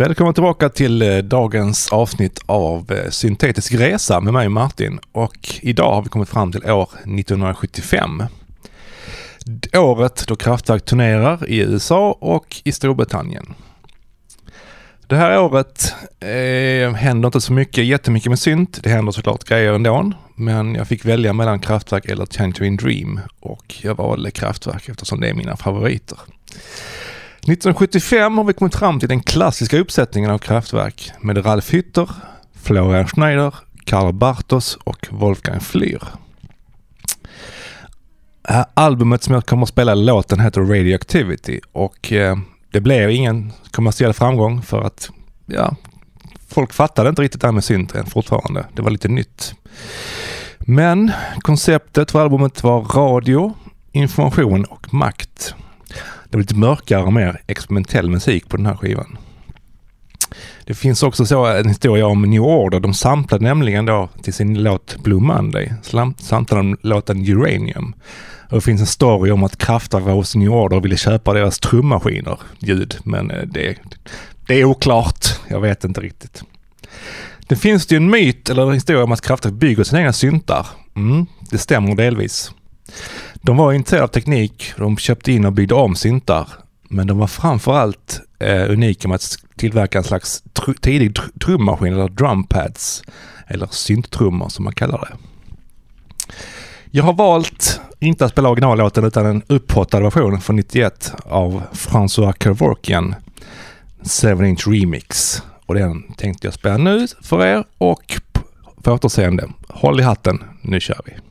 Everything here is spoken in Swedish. Välkommen tillbaka till dagens avsnitt av Syntetisk resa med mig och Martin. Och idag har vi kommit fram till år 1975. Året då Kraftwerk turnerar i USA och i Storbritannien. Det här året händer inte så mycket, jättemycket med synt. Det händer såklart grejer ändå. Men jag fick välja mellan Kraftwerk eller Tangerine Dream. Och jag valde Kraftwerk eftersom det är mina favoriter. 1975 har vi kommit fram till den klassiska uppsättningen av Kraftwerk med Ralf Hütter, Florian Schneider, Karl Bartos och Wolfgang Flür. Albumet som jag kommer att spela låten heter Radioactivity och det blev ingen kommersiell framgång för att folk fattade inte riktigt det här med syntren fortfarande. Det var lite nytt. Men konceptet för albumet var radio, information och makt. Det blir lite mörkare och mer experimentell musik på den här skivan. Det finns också så en historia om New Order. De samplade nämligen då till sin låt Blue Monday. Samplade de låten Uranium. Och det finns en story om att Kraftwerk var hos New Order och ville köpa deras trummaskiner. Ljud, men det är oklart. Jag vet inte riktigt. Det finns ju en myt eller en historia om att Kraftwerk bygger sina egna syntar. Det stämmer delvis. De var intresserade av teknik, de köpte in och byggde om syntar, men de var framförallt unika med att tillverka en slags tidig trummaskin eller drumpads eller synttrummor som man kallar det. Jag har valt inte att spela originallåten utan en upphottad version från 91 av François Kevorkians 7-inch remix, och den tänkte jag spela nu för er, och på återseende, håll i hatten, nu kör vi.